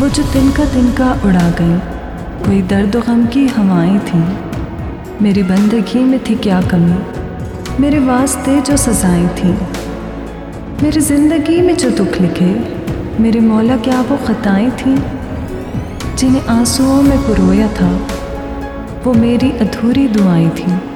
वो जो तिनका उड़ा गई, कोई दर्द गम की हवाएं थीं। मेरी बंदगी में थी क्या कमी, मेरे वास्ते जो सजाएं थीं। मेरी ज़िंदगी में जो दुख लिखे, मेरे मौला क्या वो ख़ताएं थीं। जिन्हें आंसुओं में पुरोया था, वो मेरी अधूरी दुआएं थीं।